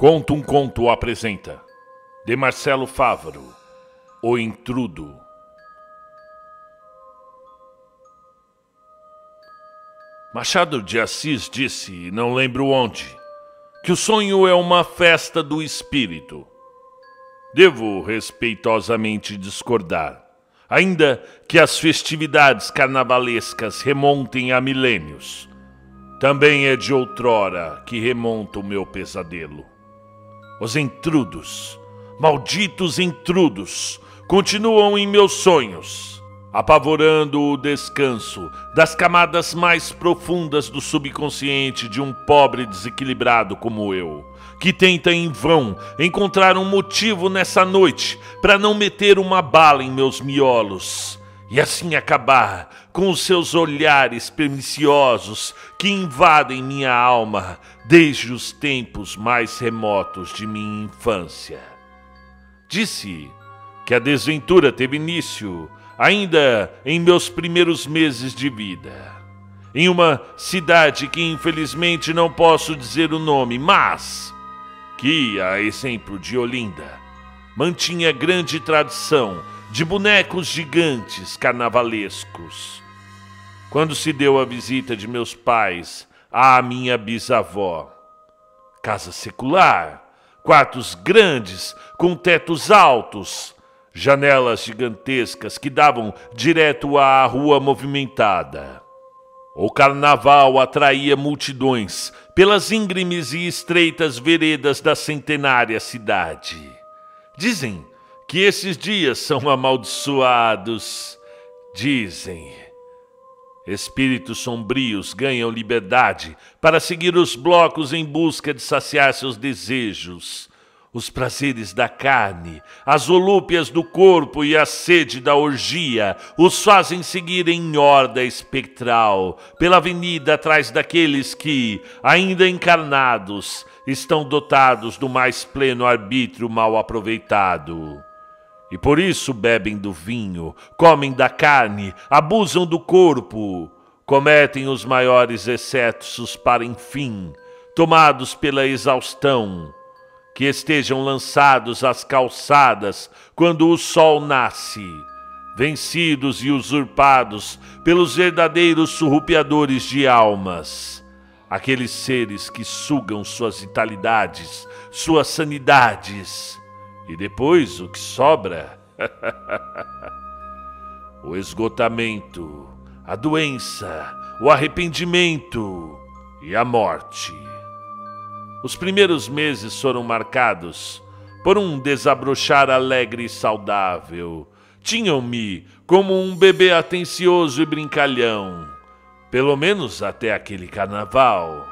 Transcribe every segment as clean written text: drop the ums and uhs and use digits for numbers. Conto um Conto apresenta, de Marcelo Fávaro, O Entrudo. Machado de Assis disse, não lembro onde, que o sonho é uma festa do espírito. Devo respeitosamente discordar, ainda que as festividades carnavalescas remontem a milênios. Também é de outrora que remonta o meu pesadelo. Os entrudos, malditos entrudos, continuam em meus sonhos, apavorando o descanso das camadas mais profundas do subconsciente de um pobre desequilibrado como eu, que tenta em vão encontrar um motivo nessa noite para não meter uma bala em meus miolos e assim acabar com os seus olhares perniciosos que invadem minha alma desde os tempos mais remotos de minha infância. Disse que a desventura teve início ainda em meus primeiros meses de vida, em uma cidade que infelizmente não posso dizer o nome, mas que, a exemplo de Olinda, mantinha grande tradição de bonecos gigantes carnavalescos. Quando se deu a visita de meus pais à minha bisavó, casa secular, quartos grandes com tetos altos, janelas gigantescas que davam direto à rua movimentada. O carnaval atraía multidões pelas íngremes e estreitas veredas da centenária cidade. Dizem que esses dias são amaldiçoados. Dizem. Espíritos sombrios ganham liberdade para seguir os blocos em busca de saciar seus desejos, os prazeres da carne, as volúpias do corpo e a sede da orgia os fazem seguir em horda espectral pela avenida atrás daqueles que, ainda encarnados, estão dotados do mais pleno arbítrio mal aproveitado. E por isso bebem do vinho, comem da carne, abusam do corpo, cometem os maiores excessos para, enfim, tomados pela exaustão, que estejam lançados às calçadas quando o sol nasce, vencidos e usurpados pelos verdadeiros surrupiadores de almas, aqueles seres que sugam suas vitalidades, suas sanidades, e depois o que sobra? O esgotamento, a doença, o arrependimento e a morte. Os primeiros meses foram marcados por um desabrochar alegre e saudável. Tinham-me como um bebê atencioso e brincalhão, pelo menos até aquele carnaval.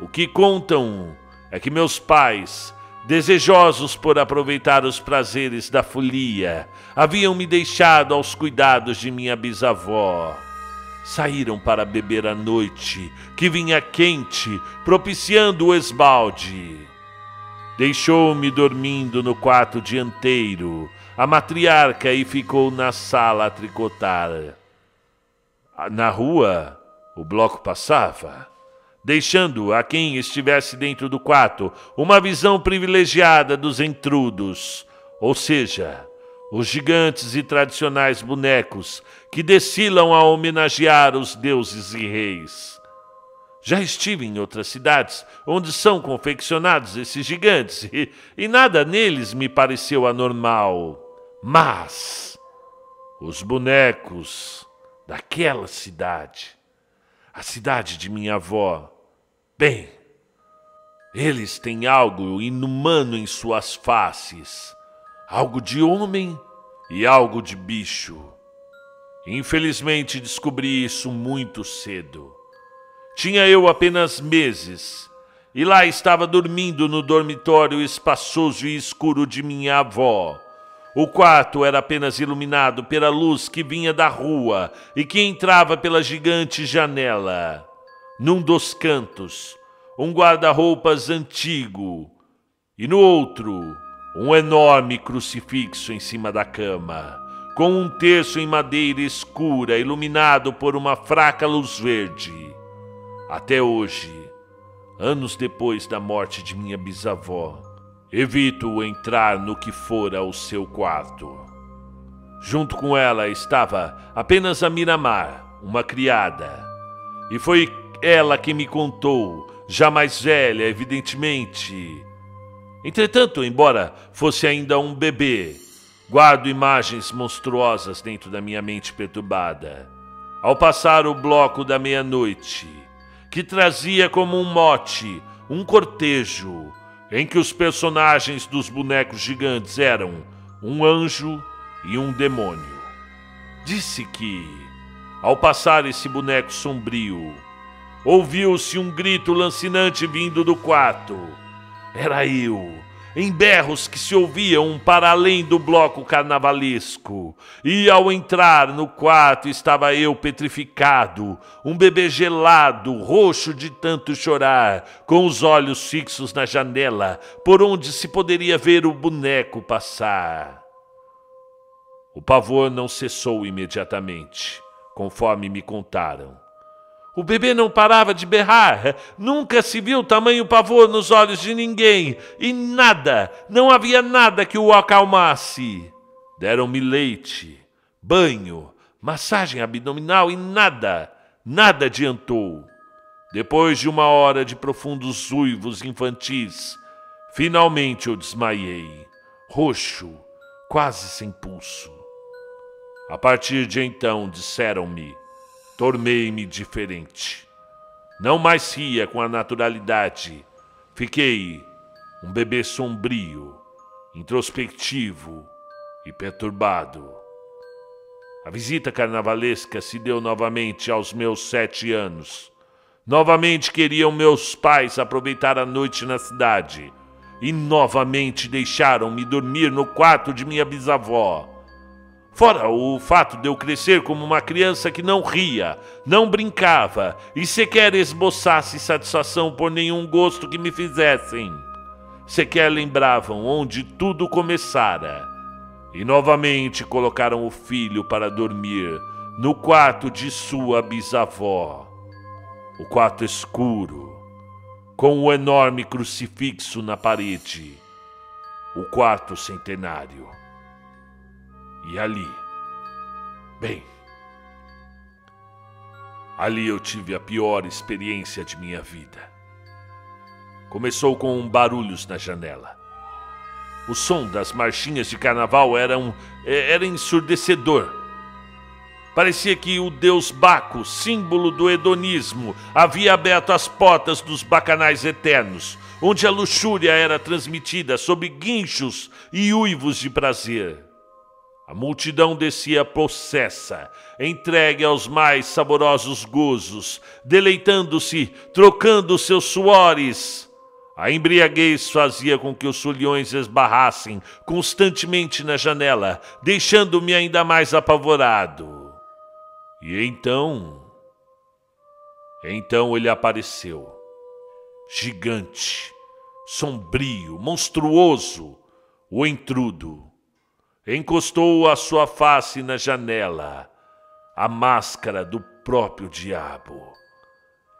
O que contam é que meus pais, desejosos por aproveitar os prazeres da folia, haviam me deixado aos cuidados de minha bisavó. Saíram para beber à noite, que vinha quente, propiciando o esbalde. Deixou-me dormindo no quarto dianteiro, a matriarca, e ficou na sala a tricotar. Na rua, o bloco passava, deixando a quem estivesse dentro do quarto uma visão privilegiada dos entrudos, ou seja, os gigantes e tradicionais bonecos que desfilam a homenagear os deuses e reis. Já estive em outras cidades onde são confeccionados esses gigantes e nada neles me pareceu anormal. Mas os bonecos daquela cidade, a cidade de minha avó, bem, eles têm algo inumano em suas faces, algo de homem e algo de bicho. Infelizmente descobri isso muito cedo. Tinha eu apenas meses, e lá estava dormindo no dormitório espaçoso e escuro de minha avó. O quarto era apenas iluminado pela luz que vinha da rua e que entrava pela gigante janela. Num dos cantos, um guarda-roupas antigo, e no outro, um enorme crucifixo em cima da cama, com um terço em madeira escura iluminado por uma fraca luz verde. Até hoje, anos depois da morte de minha bisavó, evito entrar no que fora o seu quarto. Junto com ela estava apenas a Miramar, uma criada. E foi ela que me contou, já mais velha, evidentemente. Entretanto, embora fosse ainda um bebê, guardo imagens monstruosas dentro da minha mente perturbada. Ao passar o bloco da meia-noite, que trazia como um mote um cortejo, em que os personagens dos bonecos gigantes eram um anjo e um demônio. Disse que, ao passar esse boneco sombrio, ouviu-se um grito lancinante vindo do quarto. Era eu, em berros que se ouviam para além do bloco carnavalesco. E ao entrar no quarto estava eu petrificado, um bebê gelado, roxo de tanto chorar, com os olhos fixos na janela, por onde se poderia ver o boneco passar. O pavor não cessou imediatamente, conforme me contaram. O bebê não parava de berrar, nunca se viu tamanho pavor nos olhos de ninguém, e nada, não havia nada que o acalmasse. Deram-me leite, banho, massagem abdominal e nada, nada adiantou. Depois de uma hora de profundos uivos infantis, finalmente eu desmaiei, roxo, quase sem pulso. A partir de então, disseram-me, tornei-me diferente. Não mais ria com a naturalidade. Fiquei um bebê sombrio, introspectivo e perturbado. A visita carnavalesca se deu novamente aos meus 7 anos. Novamente queriam meus pais aproveitar a noite na cidade e novamente deixaram-me dormir no quarto de minha bisavó. Fora o fato de eu crescer como uma criança que não ria, não brincava e sequer esboçasse satisfação por nenhum gosto que me fizessem. Sequer lembravam onde tudo começara. E novamente colocaram o filho para dormir no quarto de sua bisavó. O quarto escuro, com o enorme crucifixo na parede. O quarto centenário. E ali, bem, ali eu tive a pior experiência de minha vida. Começou com barulhos na janela. O som das marchinhas de carnaval era ensurdecedor. Parecia que o deus Baco, símbolo do hedonismo, havia aberto as portas dos bacanais eternos, onde a luxúria era transmitida sob guinchos e uivos de prazer. A multidão descia possessa, entregue aos mais saborosos gozos, deleitando-se, trocando seus suores. A embriaguez fazia com que os sulhões esbarrassem constantemente na janela, deixando-me ainda mais apavorado. E então ele apareceu, gigante, sombrio, monstruoso, o Entrudo. Encostou a sua face na janela, a máscara do próprio diabo.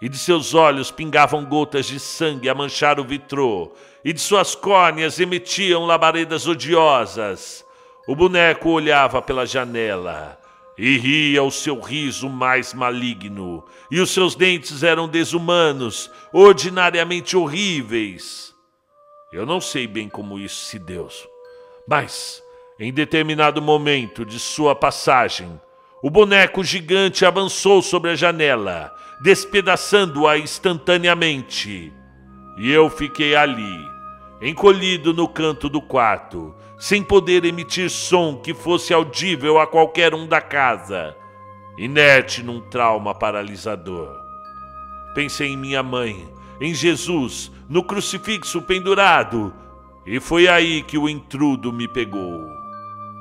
E de seus olhos pingavam gotas de sangue a manchar o vitrô, e de suas córneas emitiam labaredas odiosas. O boneco olhava pela janela e ria o seu riso mais maligno, e os seus dentes eram desumanos, ordinariamente horríveis. Eu não sei bem como isso se deu, mas em determinado momento de sua passagem, o boneco gigante avançou sobre a janela, despedaçando-a instantaneamente. E eu fiquei ali, encolhido no canto do quarto, sem poder emitir som que fosse audível a qualquer um da casa, inerte num trauma paralisador. Pensei em minha mãe, em Jesus, no crucifixo pendurado, e foi aí que o Entrudo me pegou.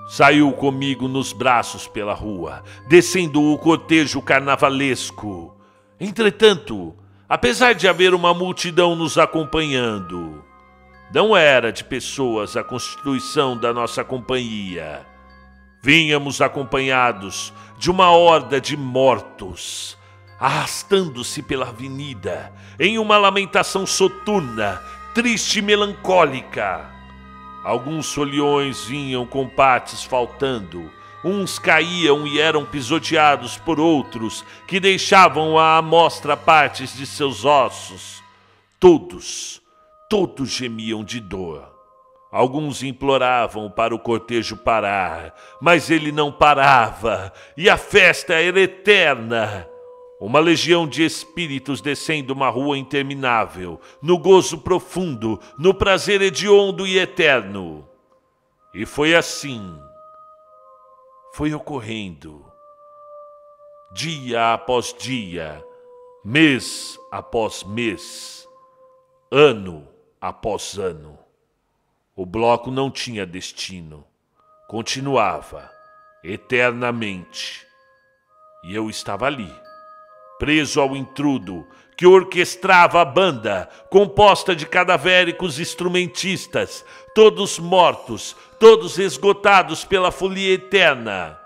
Saiu comigo nos braços pela rua, descendo o cortejo carnavalesco. Entretanto, apesar de haver uma multidão nos acompanhando, não era de pessoas a constituição da nossa companhia. Vínhamos acompanhados de uma horda de mortos. arrastando-se pela avenida, em uma lamentação soturna, triste e melancólica. Alguns foliões vinham com partes faltando, uns caíam e eram pisoteados por outros, que deixavam à amostra partes de seus ossos. Todos gemiam de dor. Alguns imploravam para o cortejo parar, mas ele não parava, e a festa era eterna. Uma legião de espíritos descendo uma rua interminável, no gozo profundo, no prazer hediondo e eterno. E foi assim. Foi ocorrendo. Dia após dia, mês após mês, ano após ano. O bloco não tinha destino. Continuava, eternamente. E eu estava ali, preso ao intrudo, que orquestrava a banda, composta de cadavéricos instrumentistas, todos mortos, todos esgotados pela folia eterna.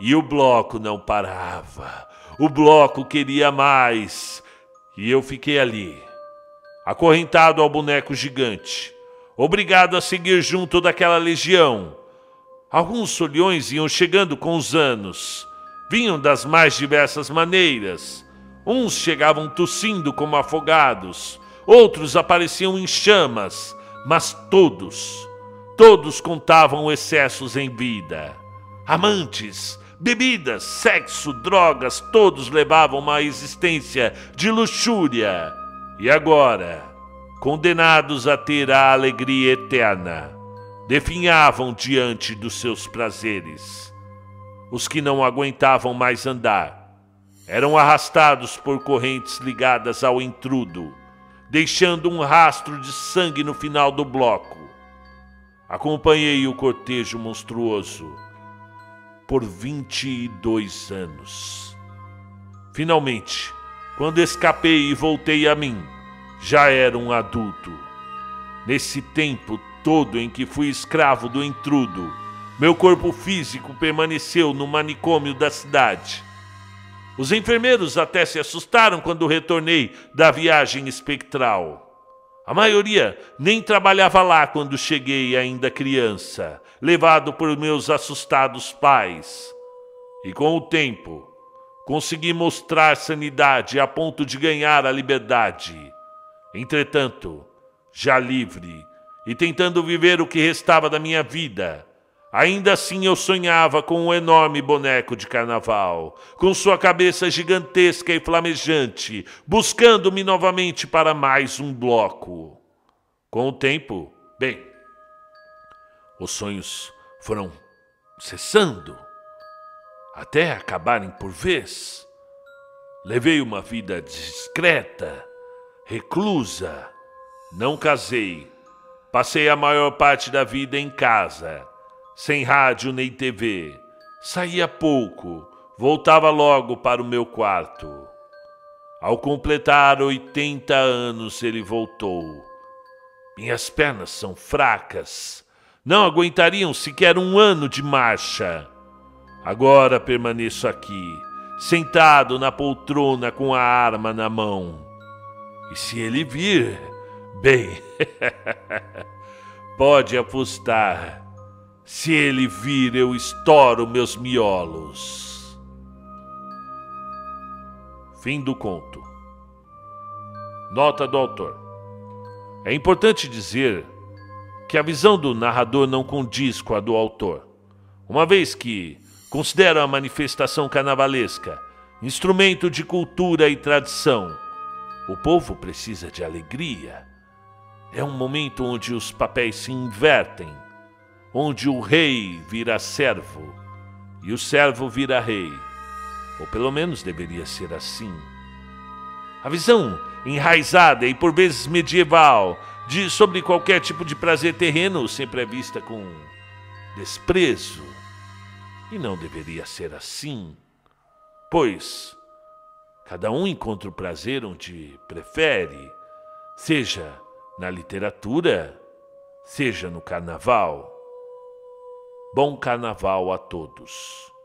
E o bloco não parava. O bloco queria mais. E eu fiquei ali, acorrentado ao boneco gigante, obrigado a seguir junto daquela legião. Alguns solhões iam chegando com os anos. Vinham das mais diversas maneiras. Uns chegavam tossindo como afogados, outros apareciam em chamas, mas todos contavam excessos em vida. Amantes, bebidas, sexo, drogas, todos levavam uma existência de luxúria. E agora, condenados a ter a alegria eterna, definhavam diante dos seus prazeres. Os que não aguentavam mais andar eram arrastados por correntes ligadas ao intrudo, deixando um rastro de sangue no final do bloco. Acompanhei o cortejo monstruoso por 22 anos. Finalmente, quando escapei e voltei a mim, já era um adulto. Nesse tempo todo em que fui escravo do intrudo, meu corpo físico permaneceu no manicômio da cidade. Os enfermeiros até se assustaram quando retornei da viagem espectral. A maioria nem trabalhava lá quando cheguei ainda criança, levado por meus assustados pais. E com o tempo, consegui mostrar sanidade a ponto de ganhar a liberdade. Entretanto, já livre e tentando viver o que restava da minha vida, ainda assim eu sonhava com um enorme boneco de carnaval, com sua cabeça gigantesca e flamejante, buscando-me novamente para mais um bloco. Com o tempo, bem, os sonhos foram cessando, até acabarem por vez. Levei uma vida discreta, reclusa, não casei, passei a maior parte da vida em casa, sem rádio nem TV, saía pouco, voltava logo para o meu quarto. Ao completar 80 anos ele voltou. Minhas pernas são fracas, não aguentariam sequer um ano de marcha. Agora permaneço aqui, sentado na poltrona com a arma na mão. E se ele vir, bem, pode apostar. Se ele vir, eu estouro meus miolos. Fim do conto. Nota do autor. É importante dizer que a visão do narrador não condiz com a do autor, uma vez que considera a manifestação carnavalesca instrumento de cultura e tradição. O povo precisa de alegria. É um momento onde os papéis se invertem, onde o rei vira servo e o servo vira rei, ou pelo menos deveria ser assim. A visão enraizada e por vezes medieval sobre qualquer tipo de prazer terreno sempre é vista com desprezo, e não deveria ser assim, pois cada um encontra o prazer onde prefere, seja na literatura, seja no carnaval. Bom carnaval a todos.